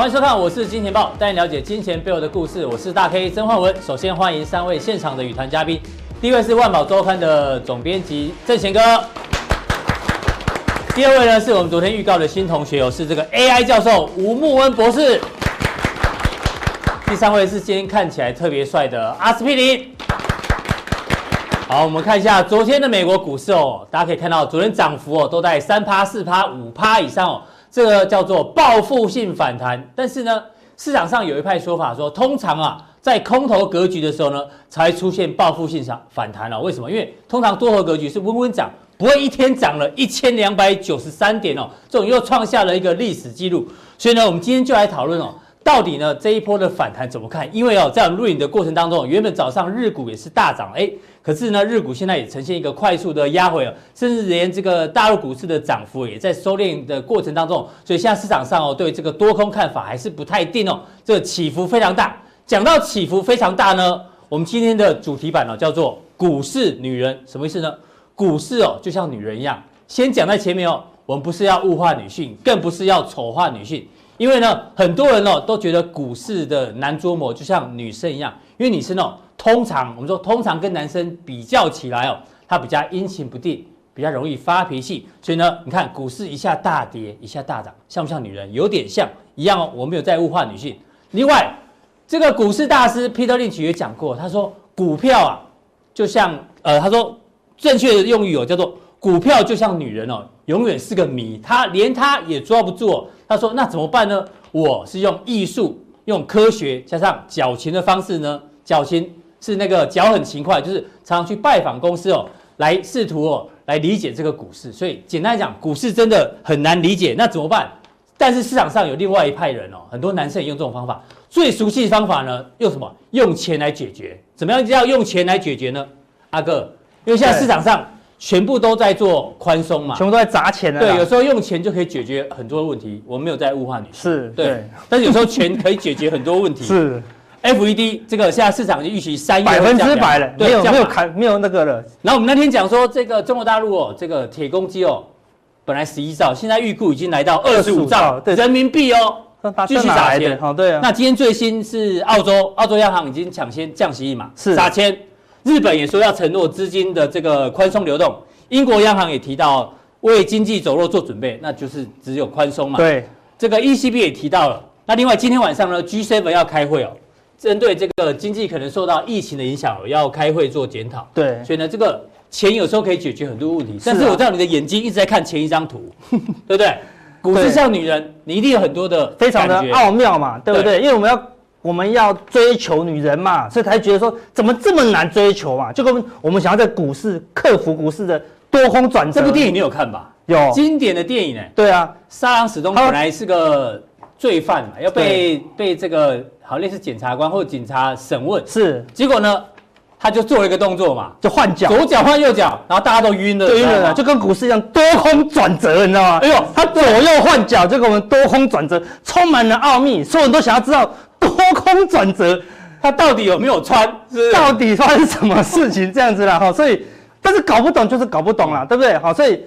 欢迎收看，我是金钱豹，带你了解金钱背后的故事。我是大 K 曾焕文。首先欢迎三位现场的与谈嘉宾，第一位是《万宝周刊》的总编辑郑贤哥，第二位呢是我们昨天预告的新同学，是这个 AI 教授吴木温博士，第三位是今天看起来特别帅的阿司匹林。好，我们看一下昨天的美国股市大家可以看到昨天涨幅都在 3%、4%、5% 以上这个叫做报复性反弹。但是呢，市场上有一派说法说，通常在空头格局的时候呢，才出现报复性反弹为什么？因为通常多头格局是温温涨，不会一天涨了1293点这种又创下了一个历史记录。所以呢，我们今天就来讨论到底呢这一波的反弹怎么看？因为在我们录影的过程当中，原本早上日股也是大涨，可是呢日股现在也呈现一个快速的压回甚至连这个大陆股市的涨幅也在收敛的过程当中，所以现在市场上对这个多空看法还是不太定这个起伏非常大。讲到起伏非常大呢，我们今天的主题版叫做股市女人，什么意思呢？股市就像女人一样，先讲在前面我们不是要物化女性，更不是要丑化女性。因为呢，很多人都觉得股市的难捉摸，就像女生一样。因为女生通常跟男生比较起来她比较阴晴不定，比较容易发脾气。所以呢，你看股市一下大跌，一下大涨，像不像女人？有点像，一样我没有在物化女性。另外，这个股市大师 Peter Lynch 也讲过，他说股票就像他说正确的用语叫做股票就像女人永远是个谜，他也抓不住他说那怎么办呢？我是用艺术、用科学加上矫情的方式呢。矫情是那个矫很勤快，就是常常去拜访公司来试图来理解这个股市。所以简单讲，股市真的很难理解，那怎么办？但是市场上有另外一派人很多男生也用这种方法。最熟悉的方法呢，用什么？用钱来解决。怎么样叫用钱来解决呢？阿哥，因为现在市场上全部都在做宽松嘛，全部都在砸钱了。对，有时候用钱就可以解决很多问题。我没有在物化女性，是对，但是有时候钱可以解决很多问题。是 ，FED 这个现在市场预期3月100%了，没有那个了。然后我们那天讲说，这个中国大陆这个铁公鸡本来11兆，现在预估已经来到25兆人民币继续撒钱。好，对啊。那今天最新是澳洲央行已经抢先降息1码，是撒钱。日本也说要承诺资金的这个宽松流动，英国央行也提到为经济走弱做准备，那就是只有宽松嘛。对，这个 ECB 也提到了。那另外今天晚上呢 ，G7 要开会针对这个经济可能受到疫情的影响要开会做检讨。对，所以呢，这个钱有时候可以解决很多问题。但是我知道你的眼睛一直在看前一张图，对不对？股市像女人，你一定有很多的非常的奥妙嘛，对不对？因为我们要追求女人嘛，所以才觉得说怎么这么难追求嘛，就跟我们想要在股市克服股市的多空转折。这部电影你有看吧？有，经典的电影呢。对啊，沙朗史东本来是个罪犯嘛，要被这个好类似检察官或警察审问。是，结果呢，他就做了一个动作嘛，就换脚，左脚换右脚，然后大家都晕了。对，晕了，就跟股市一样，多空转折，你知道吗？哎呦，他左右换脚，就跟我们多空转折充满了奥秘，所有人都想要知道。多空转折，他到底有没有穿？到底发生什么事情这样子啦？所以，但是搞不懂就是搞不懂啦，对不对？好，所以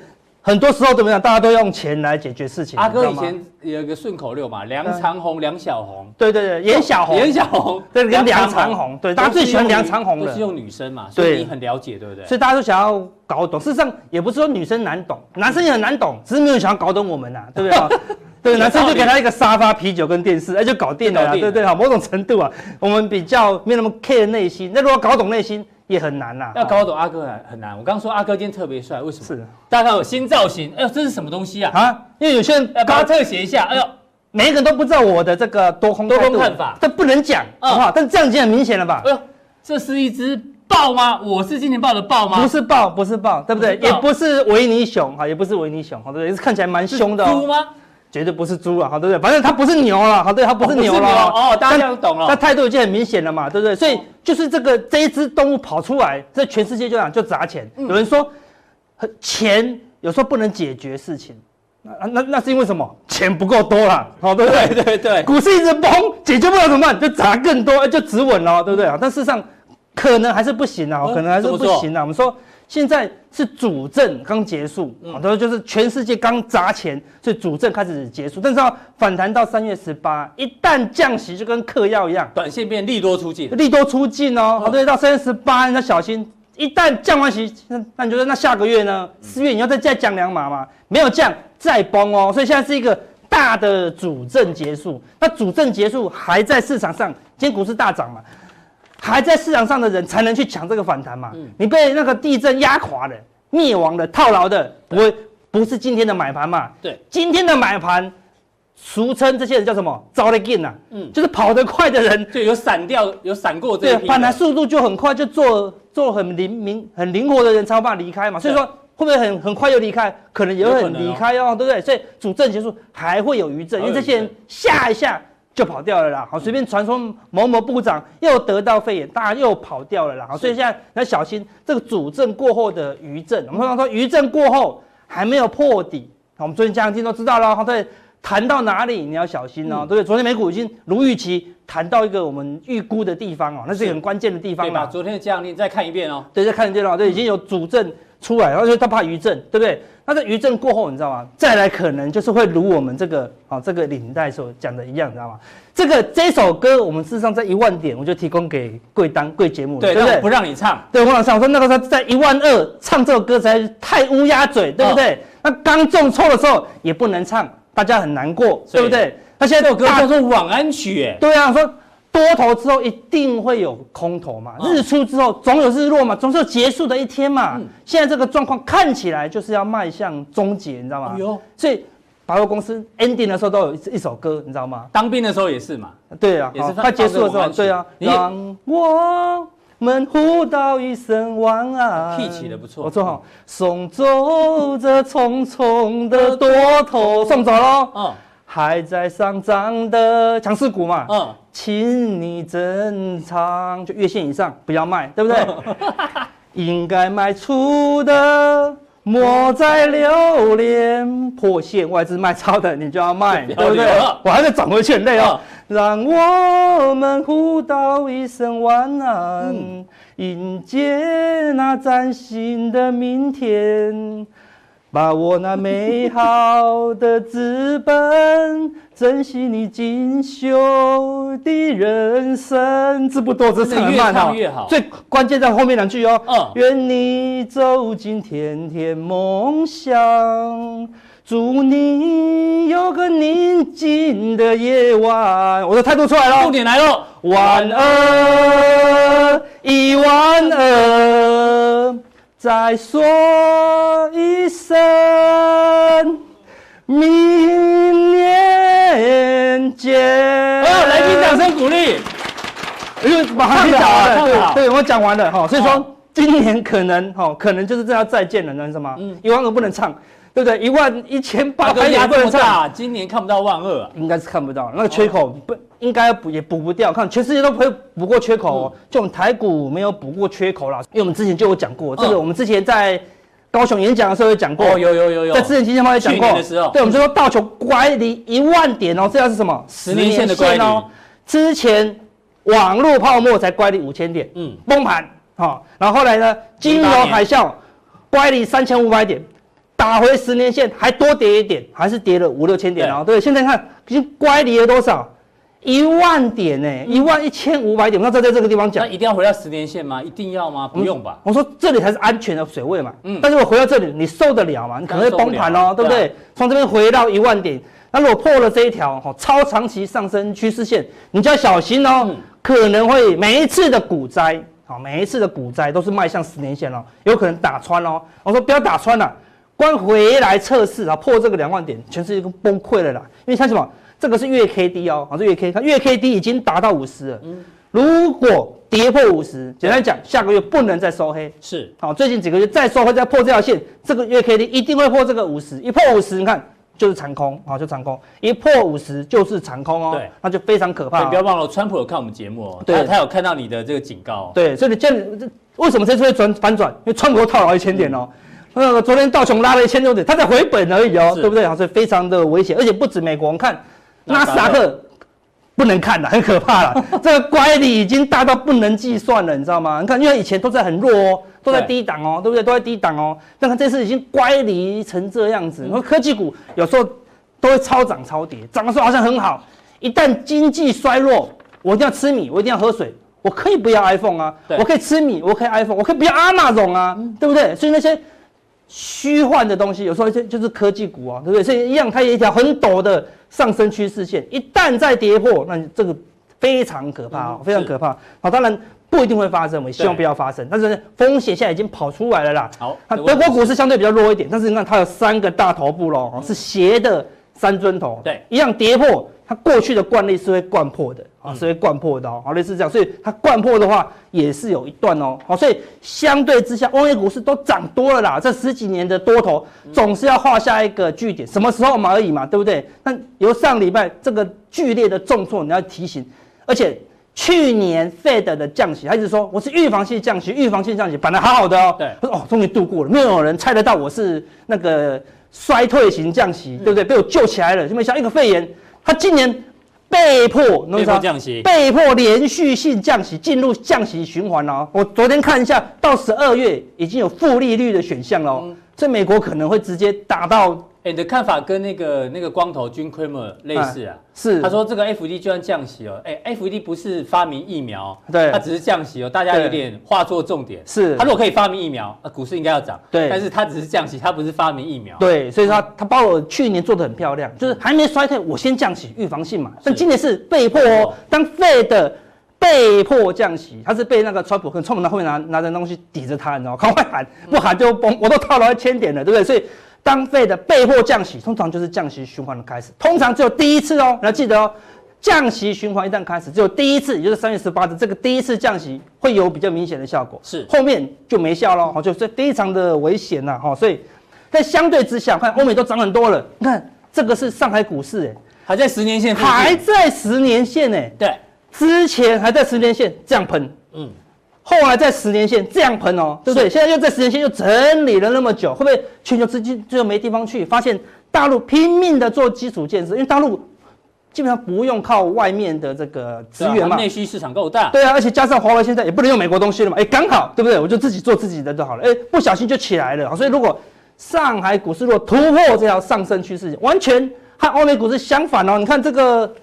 很多时候怎么样，大家都用钱来解决事情。阿哥以前有一个顺口溜嘛，梁长虹、梁小虹。对对对，严小虹，对，跟梁长虹，对，大家最喜欢梁长虹了。都是用女生嘛，所以你很了解，对不对？所以大家都想要搞懂。事实上，也不是说女生难懂，男生也很难懂，只是没有想要搞懂我们啦，对不对？对，男生就给他一个沙发、啤酒跟电视，就搞定了啦，对对，好，某种程度我们比较没那么 care 内心。那如果搞懂内心也很难啦，要搞懂阿哥很难。我刚说阿哥今天特别帅，为什么？是，大家看我新造型，哎呦，这是什么东西啊？因为有些人把特写一下，哎呦，每一个人都不知道我的这个多空看法，这不能讲，好不好？但这样已经很明显了吧？哎呦，这是一只豹吗？我是金钱豹的豹吗？不是豹，不是豹，对不对？也不是维尼熊，也不是维尼熊，对不对？看起来蛮凶的。猪吗？绝对不是猪了，对不对？反正它不是牛了，对，它不是牛了。大家这样懂了。它态度已经很明显了嘛，对不对？所以就是这一只动物跑出来，在全世界就砸钱。有人说，钱有时候不能解决事情，那是因为什么？钱不够多啦，对不对？对对对。股市一直崩，解决不了怎么办？就砸更多，就止稳了，对不对？但事实上可能还是不行啊，可能还是不行啊。我们说。现在是主政刚结束，好的就是全世界刚砸钱，所以主政开始结束，但是要反弹到3月18，一旦降息就跟嗑药一样，短线变利多出尽，利多出尽哦，好对，到3月18你要小心。一旦降完息，那你觉得那下个月呢？4月你要再降2码嘛？没有降再崩哦，所以现在是一个大的主政结束。那主政结束还在市场上，今天股市大涨嘛，还在市场上的人才能去抢这个反弹嘛。你被那个地震压垮的、灭亡的、套牢的，不是今天的买盘嘛？对，今天的买盘。俗称这些人叫什么？招得劲啊，就是跑得快的人，就有闪过这一批，反弹速度就很快，就做很灵活的人才有办法离开嘛。所以说会不会很快就离开？可能也会很离开哦，对不对？所以主政结束还会有余震，因为这些人下一下就跑掉了啦。好，随便传说某某部长又得到肺炎，大家又跑掉了啦。好，所以现在你要小心这个主政过后的余震。我们通常说余震过后还没有破底，我们最近这两天都知道了，对。谈到哪里你要小心哦，对不对？昨天美股已经如预期谈到一个我们预估的地方哦，那是一个很关键的地方嘛。昨天的降令再看一遍哦，对，再看一遍哦，对，已经有主震出来，然后就他怕余震，对不对？那这余震过后，你知道吗？再来可能就是会如我们这个这个领带所讲的一样，你知道吗？这首歌我们事实上在1万点我就提供给贵节目，对不对？不让你唱，对，不让唱。我说那个时候在12000唱这首歌实在是太乌鸦嘴，对不对？那刚中抽的时候也不能唱。大家很难过，对不对？那现在这首歌叫做晚安曲，哎，对啊，说多头之后一定会有空头嘛，日出之后总有日落嘛，总是有结束的一天嘛。现在这个状况看起来就是要迈向终结，你知道吗？所以百货公司 ending 的时候都有一首歌，你知道吗？当兵的时候也是嘛，对啊，也是快结束的时候，对啊，让我们互道一声晚安。K 起的不错，我说哈，送走这匆匆的多头，送走喽。还在上涨的强势股嘛。请你珍藏，就月线以上不要卖，对不对？应该卖出的，莫再留恋。破线外资卖超的，你就要卖，对不对？我还在涨回去，很累哦。让我们互道一声晚安，迎接那崭新的明天，把握那美好的资本，珍惜你锦绣的人生。字不多，只是很慢哈。最关键在后面2句哦。愿你走进甜甜梦乡。祝你有个宁静的夜晚。我的态度出来了，重点来了。1万2，再说一声，明年见。来宾掌声鼓励。马上讲完了，对，我讲完了哈。所以说，今年可能就是这样再见了，你知道吗？1万2不能唱。对不对？11800也不能差，今年看不到12000，应该是看不到。那个缺口应该也补不掉，看全世界都补过缺口哦，就我们台股没有补过缺口啦。因为我们之前就有讲过，这个我们之前在高雄演讲的时候有讲过，有，在之前金钱豹也讲过，对，我们就说道琼乖离1万点哦，这要是什么？10年线的乖离哦。之前网络泡沫才乖离5000点，崩盘，好，然后后来呢，金融海啸乖离3500点。打回10年线还多跌一点，还是跌了5、6000点哦。对，现在看已经乖离了多少？1万点呢、11500点。那在这个地方讲，那一定要回到10年线吗？一定要吗？不用吧。我说这里才是安全的水位嘛。但是我回到这里，你受得了吗？你可能会崩盘哦，对不对？从这边回到1万点，那如果破了这一条超长期上升趋势线，你就要小心哦，可能会每一次的股灾，每一次的股灾都是迈向10年线哦，有可能打穿哦。我说不要打穿了。光回来测试啊，破这个2万点，全世界都崩溃了啦！因为看什么？这个是月 K D 哦，这月 K， 它月 K D 已经达到50了。如果跌破50，简单讲，下个月不能再收黑。是，好，最近几个月再收黑，再破这条线，这个月 K D 一定会破这个50。一破50，你看就是长空，好，就长空。一破50就是长空哦，那就非常可怕。不要忘了，川普有看我们节目哦，他有看到你的这个警告。对，所以你这为什么这次会反转？因为川普套牢1000点哦。昨天道琼拉了1000多点，它才回本而已哦，对不对？所以非常的危险，而且不止美国，我们看纳斯达克不能看了，很可怕了。这个乖离已经大到不能计算了，你知道吗？你看，因为以前都在很弱哦，都在低档哦，对不对？都在低档哦。但是这次已经乖离成这样子，然后科技股有时候都会超涨超跌，涨的时候好像很好，一旦经济衰落，我一定要吃米，我一定要喝水。我可以不要 iPhone 啊，我可以吃米，我可以 iPhone， 我可以不要 Amazon 啊，对不对？所以那些虚幻的东西，有时候就是科技股啊，对不对？所以一样，它有一条很陡的上升趋势线，一旦再跌破，那这个非常可怕啊，非常可怕。好，当然不一定会发生，我希望不要发生，但是风险现在已经跑出来了啦。好，德国股市相对比较弱一点，但是你看它有三个大头部咯，是斜的三尊头，对，一样跌破。它过去的惯例是会灌破的啊，是会灌破的哦，好，类似这样，所以它灌破的话也是有一段哦，好，所以相对之下，工业股市都涨多了啦，这十几年的多头总是要画下一个句点，什么时候嘛而已嘛，对不对？那由上礼拜这个剧烈的重挫，你要提醒，而且去年 FED 的降息，他一直说我是预防性降息，预防性降息，本来好好的哦，对，他说哦，终于度过了，没有人猜得到我是那个衰退型降息，对不对？被我救起来了，就没想到一个肺炎。他今年被迫连续性降息，进入降息循环了哦。我昨天看一下，到12月已经有负利率的选项了哦，所以美国可能会直接打到。欸，你的看法跟那个光头 Jim Cramer 类似啊，是他说这个 FED 就算降息哦，欸 FED 不是发明疫苗，对，他只是降息哦，大家有点化作重点。是，他如果可以发明疫苗，股市应该要涨，对，但是他只是降息，他不是发明疫苗，对，所以他包括去年做得很漂亮，就是还没衰退，我先降息，预防性嘛，但今年是被迫哦，当 FED 被迫降息，他是被那个川普跟川普会拿着东西抵着他，你知道吗？赶快喊，不喊就崩，我都套牢1000点了，对不对？所以。当FED的被迫降息，通常就是降息循环的开始，通常只有第一次哦，你要记得哦，降息循环一旦开始，只有第一次，也就是3月18日这个第一次降息会有比较明显的效果，是后面就没效了，就是非常的危险呐，所以在相对之下，看欧美都涨很多了，你看这个是上海股市，还在10年线，还在10年线，对，之前还在10年线这样喷，嗯。后来在10年线这样喷哦，对不对？现在又在10年线又整理了那么久，会不会全球资金最后没地方去？发现大陆拼命的做基础建设，因为大陆基本上不用靠外面的这个资源嘛，内需市场够大。对啊，而且加上华为现在也不能用美国东西了嘛，刚好对不对？我就自己做自己的就好了，不小心就起来了。所以如果上海股市如果突破这条上升趋势，完全和欧美股市相反哦，你看这个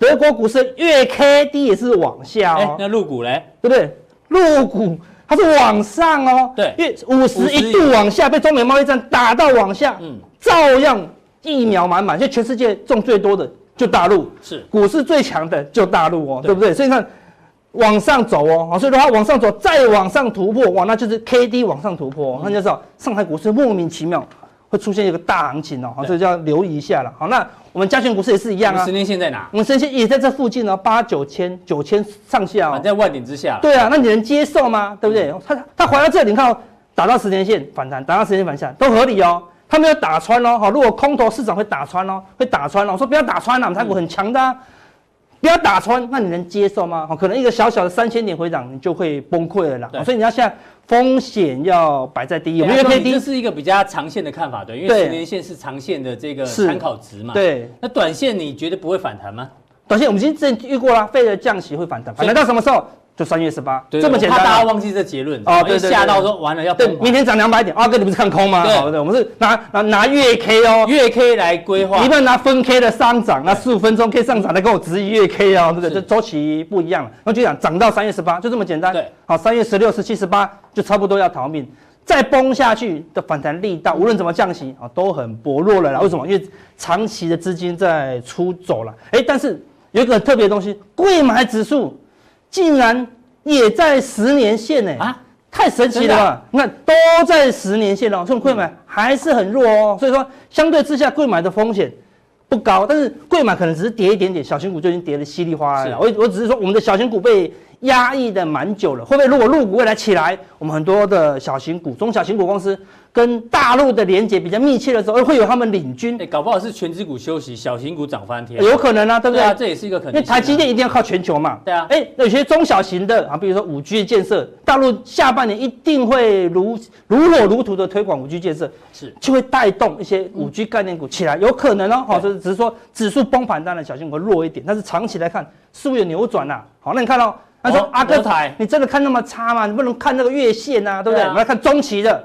德国股市月 K D 也是往下哦，那陆股嘞，对不对？陆股它是往上哦，对，因为51度往下被中美贸易战打到往下，照样疫苗满满，所以全世界中最多的就大陆，是股市最强的就大陆哦，对不对？所以你看往上走哦，所以如果它往上走，再往上突破，哇，那就是 K D 往上突破，那就知道上海股市莫名其妙会出现一个大行情哦，所以就要留意一下了。好，那我们加权股市也是一样啊。10年线在哪？我们10年线也在这附近哦，8、9000上下哦，在万点之下。对啊，那你能接受吗？对不对？它回到这里，你看哦，打到10年线反弹，打到10年线反下都合理哦。它没有打穿哦，如果空头市场会打穿哦，会打穿哦。我说不要打穿啊，我们台股很强的啊，不要打穿，那你能接受吗？可能一个小小的3000点回档，你就会崩溃了啦。所以你要现在。风险要摆在第一，我们月 K D 是一个比较长线的看法，对，因为10年线是长线的这个参考值嘛。对，那短线你觉得不会反弹吗？短线我们已经之前预过啦，FED的降息会反弹，反弹到什么时候？就3月18，这么简单。怕大家忘记这结论哦，对，吓到说完了要崩。明天涨200点，阿哥你不是看空吗？对，我们是拿月 K 哦，月 K 来规划。你不能拿分 K 的上涨，拿15分钟 K 上涨来跟我质疑月 K 哦，对不对？这周期不一样了，那就讲涨到3月18，就这么简单。对，好，3月16、17、18就差不多要逃命，再崩下去的反弹力道，无论怎么降息啊，都很薄弱了啦。为什么？因为长期的资金在出走了。但是有一个很特别的东西，贵买指数。竟然也在10年线啊，太神奇了吧！你看都在10年线哦，所以贵买还是很弱哦。所以说相对之下，贵买的风险不高，但是贵买可能只是跌一点点，小型股就已经跌得稀里哗啦了。我只是说我们的小型股被压抑的蛮久了，会不会如果陆股未来起来，我们很多的小型股、中小型股公司跟大陆的连结比较密切的时候，会有他们领军。搞不好是全指股休息，小型股涨翻天，有可能啊，对不对？对啊，这也是一个可能。因为台积电一定要靠全球嘛。对啊。有些中小型的啊，比如说5G 的建设，大陆下半年一定会如火如荼的推广5G 建设，是就会带动一些5G 概念股起来，有可能哦。好，就是只是说指数崩盘，当然小型股弱一点，但是长期来看，是不是有扭转啦？好，那你看到他说：“阿哥台，你真的看那么差吗？你不能看那个月线啊，对不对？我们来看中期的，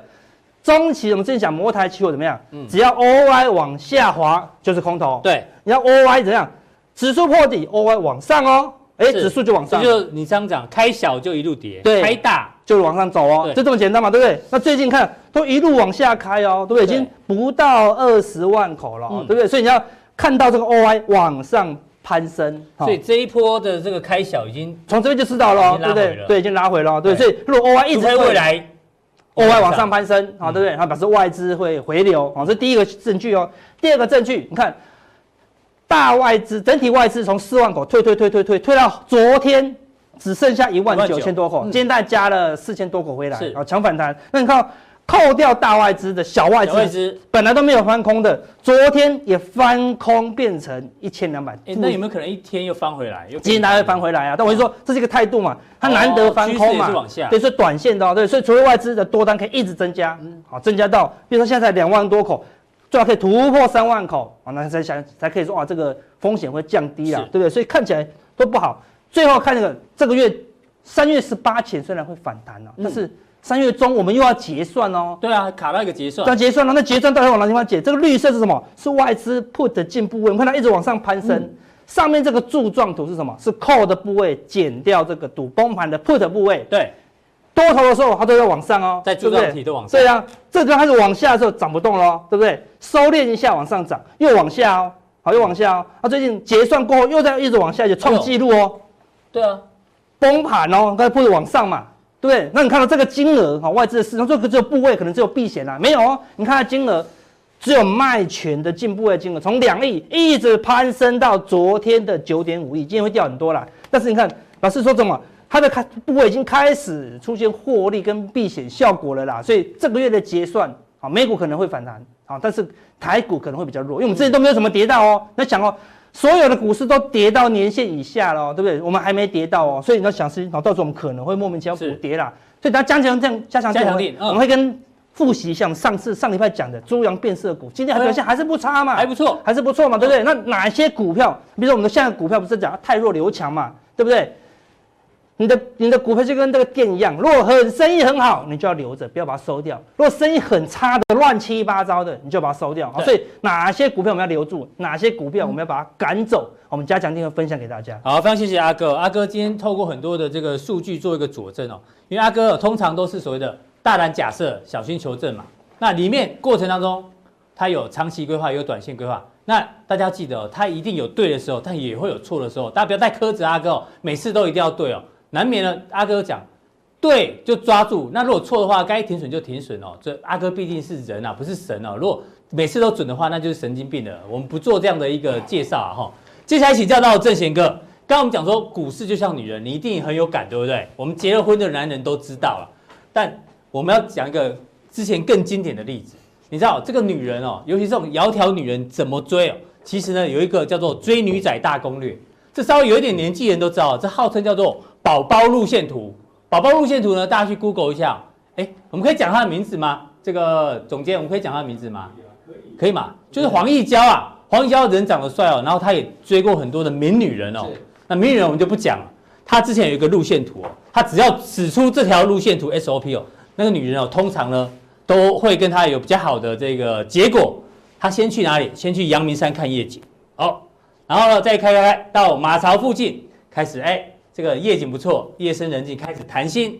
中期我们之前讲摩台期货怎么样？只要 OY 往下滑就是空头。对，你要 OY 怎样？指数破底 ，OY 往上哦，哎，指数就往上。就你这样讲，开小就一路跌，开大就往上走哦，就这么简单嘛，对不对？那最近看都一路往下开哦，对不对？已经不到20万口了，对不对？所以你要看到这个 OY 往上。”攀升，所以这一波的这个开小已经从这边就知道了，对不对？对，已经拉回了，对。所以如果 OY 一直在未来 ，OY 往上攀升，好，对不对？它表示外资会回流，好，这是第一个证据哦。第二个证据，你看，大外资整体外资从4万口退到昨天只剩下19000多口，今天大概加了4000多口回来，啊，强反弹。那你看，扣掉大外资的小外资，本来都没有翻空的，昨天也翻空变成1200。那有没有可能一天又翻回来？今天它会翻回来啊！但我就说，这是一个态度嘛，它难得翻空嘛，对，所以短线的哦，对，所以除了外资的多单可以一直增加，好，增加到，比如说现在才2万多口，最好可以突破3万口，啊，那才可以说哇，这个风险会降低啦，对不对？所以看起来都不好。最后看那个这个月3月18前虽然会反弹了，但是。3月中我们又要结算哦，对啊，卡到一个结算，要结算了。那结算到底往哪地方解？这个绿色是什么？是外资 put 的进部位，我们看它一直往上攀升。上面这个柱状图是什么？是 call 的部位减掉这个赌崩盘的 put 的部位。对，多头的时候它都要往上哦，在柱状体都往上。对啊，这个开始往下的时候涨不动了，对不对？收敛一下往上涨，又往下哦，好，又往下哦。它最近结算过后又在一直往下，就创纪录哦。对啊，崩盘哦，它 put 往上嘛。对，那你看到这个金额哈，外资的市场这个只有部位可能只有避险啦，没有哦。你看它金额，只有卖权的进部位金额从2亿一直攀升到昨天的9.5亿，今天会掉很多啦。但是你看，老师说什么？它的部位已经开始出现获利跟避险效果了啦，所以这个月的结算啊，美股可能会反弹啊，但是台股可能会比较弱，因为我们之前都没有什么跌到哦。那想哦。所有的股市都跌到年线以下了、哦，对不对？我们还没跌到哦，所以你要想事情，到时候我们可能会莫名其妙补跌啦。所以它加强定，我们会跟复习一下我们上礼拜讲的猪羊变色股，今天表现还是不差嘛，还不错，还是不错嘛，对不对？那哪些股票？比如说我们的现在股票不是讲汰弱留强嘛，对不对？你的股票就跟这个店一样，如果生意很好，你就要留着，不要把它收掉；如果生意很差的乱七八糟的，你就把它收掉。所以哪些股票我们要留住，哪些股票我们要把它赶走，我们加强定会分享给大家。好，非常谢谢阿哥。阿哥今天透过很多的这个数据做一个佐证哦，因为阿哥通常都是所谓的大胆假设，小心求证嘛。那里面过程当中，他有长期规划，有短线规划。那大家记得哦，他一定有对的时候，但也会有错的时候。大家不要太苛责阿哥哦，每次都一定要对哦。难免呢，阿哥讲，对就抓住。那如果错的话，该停损就停损哦。这阿哥毕竟是人啊，不是神哦。如果每次都准的话，那就是神经病了。我们不做这样的一个介绍啊哈。接下来请教到正贤哥，刚刚我们讲说股市就像女人，你一定很有感，对不对？我们结了婚的男人都知道了，但我们要讲一个之前更经典的例子。你知道这个女人哦，尤其这种窈窕女人怎么追哦？其实呢，有一个叫做追女仔大攻略。这稍微有一点年纪的人都知道，这号称叫做宝宝路线图。宝宝路线图呢，大家去 Google 一下。哎，我们可以讲他的名字吗？这个总监，我们可以讲他的名字吗？可以嘛？就是黄义交啊，黄义交人长得帅哦，然后他也追过很多的名女人哦。那名女人我们就不讲了，他之前有一个路线图哦，他只要指出这条路线图 SOP 哦，那个女人哦，通常呢都会跟他有比较好的这个结果。他先去哪里？先去阳明山看夜景。好。然后呢，再开到马槽附近，开始哎，这个夜景不错，夜深人静，开始谈心。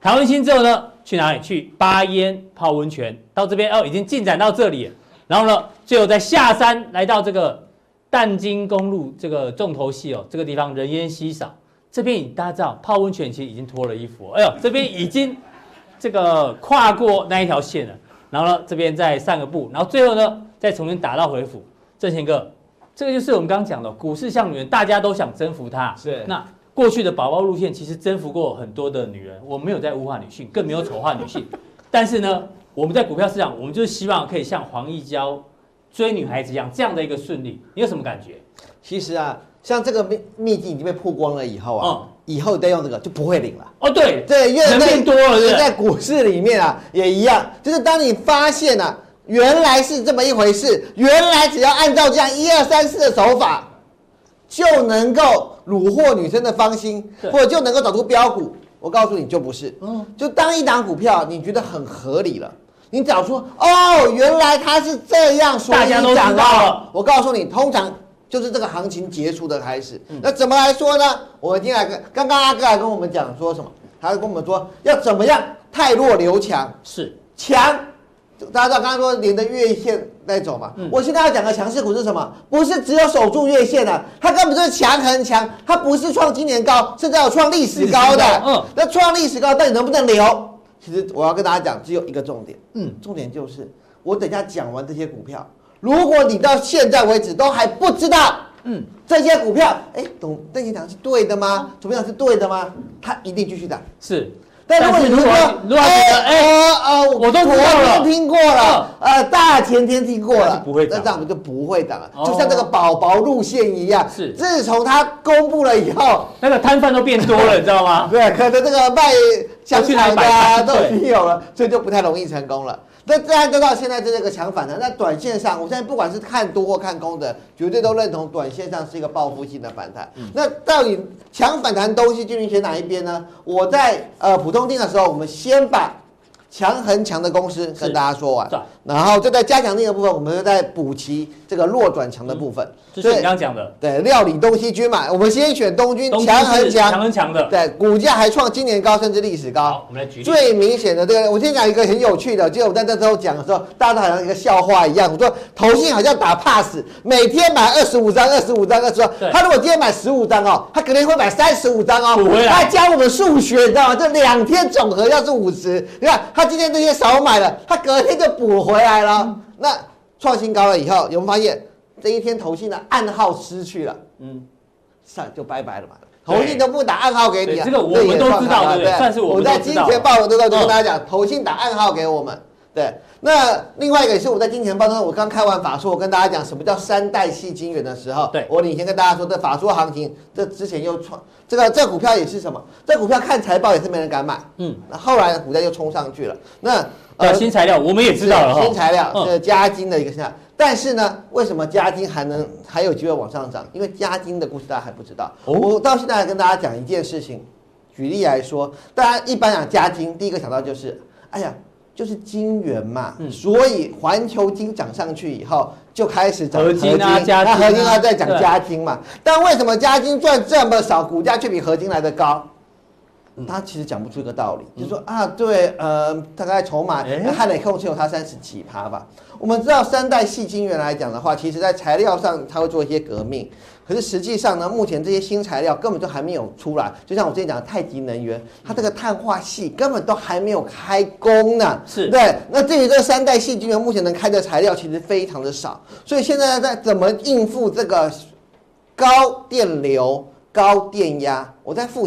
谈完心之后呢，去哪里？去巴烟泡温泉。到这边哦，已经进展到这里了。然后呢，最后再下山，来到这个淡金公路这个重头戏哦，这个地方人烟稀少。这边大家知道，泡温泉其实已经脱了衣服、哦，哎呦，这边已经这个跨过那一条线了。然后呢，这边再散个步，然后最后呢，再重新打道回府。正贤哥。这个就是我们刚刚讲的，股市像女人，大家都想征服她。是。那过去的宝宝路线其实征服过很多的女人，我没有在污化女性，更没有丑化女性。但是呢，我们在股票市场，我们就是希望可以像黄义交追女孩子一样，这样的一个顺利。你有什么感觉？其实啊，像这个秘籍已经被曝光了以后啊，以后再用这个就不会领了。哦，对对，因为人变多了，是在股市里面啊也一样，就是当你发现啊。原来是这么一回事，原来只要按照这样1、2、3、4的手法，就能够虏获女生的芳心，或者就能够找出标股，我告诉你就不是。嗯，就当一档股票你觉得很合理了，你找出哦，原来它是这样说，大家都涨了。我告诉你，通常就是这个行情结束的开始。那怎么来说呢？我们听来刚刚阿哥来跟我们讲说什么？他跟我们说要怎么样汰弱留强，是强。大家知道刚刚说连着月线在走嘛？我现在要讲的强势股是什么？不是只有守住月线啊，它根本就是强很强，它不是创今年高，甚至有创历史高的。嗯，那创历史高到底能不能留？其实我要跟大家讲，只有一个重点。嗯，重点就是我等一下讲完这些股票，如果你到现在为止都还不知道，嗯，这些股票，哎，邓先生是对的吗？主编是对的吗？他一定继续涨。是。但如果你说，我都听过了，大前天听过了，那这样就不会涨了，就像这个宝宝路线一样。是，自从它公布了以后，那个摊贩都变多了，你知道吗？对，可能这个卖香肠的啊都已经有了，所以就不太容易成功了。那大家知道现在这个强反弹，那短线上，我现在不管是看多或看空的，绝对都认同短线上是一个报复性的反弹。那到底强反弹东西究竟选哪一边呢？我在普通定的时候，我们先把强很强的公司跟大家说完，然后再在加强定的部分，我们就在补齐这个弱转强的部分。这是你刚讲的，对，料理东西军嘛，我们先选东军，强很强，强很强的，对，股价还创今年高甚至历史高。好，我们来举例。最明显的这个，我先讲一个很有趣的，记得我在这时候讲的时候，大家都好像一个笑话一样。我说投信好像打 pass， 每天买25张，他如果今天买15张哦，他可能会买35张哦，他教我们数学，你知道吗？这两天总和要是50，你看他今天这些少买了，他隔天就补回来了。那创新高了以后，有没有发现？这一天投信的暗号失去了，上就拜拜了嘛。投信都不打暗号给你，这个我们都知道，对，算是我们在金钱豹的时候就跟大家讲，投信打暗号给我们。对，那另外一个也是我在金钱豹中，我刚开完法说，我跟大家讲什么叫三代系金元的时候，对，我以前跟大家说，这法说行情，这之前又创这股票也是什么？这股票看财报也是没人敢买，那后来股价又冲上去了。那新材料我们也知道了，新材料是嘉金的一个现象。但是呢，为什么嘉金还有机会往上涨？因为嘉金的故事大家还不知道。我到现在跟大家讲一件事情，举例来说，大家一般讲嘉金，第一个想到就是，哎呀，就是金元嘛，所以环球金涨上去以后就开始涨合金啊，那合金啊再涨嘉金嘛。但为什么嘉金赚这么少，股价却比合金来得高？他其实讲不出一个道理，就是说啊，对，大概筹码汉磊控持有它37%吧。我们知道三代矽晶圆来讲的话，其实在材料上它会做一些革命，可是实际上呢，目前这些新材料根本就还没有出来。就像我之前讲的太极能源，它这个碳化系根本都还没有开工呢。是，对。那至于这三代矽晶圆目前能开的材料其实非常的少，所以现在在怎么应付这个高电流、高电压，我在复。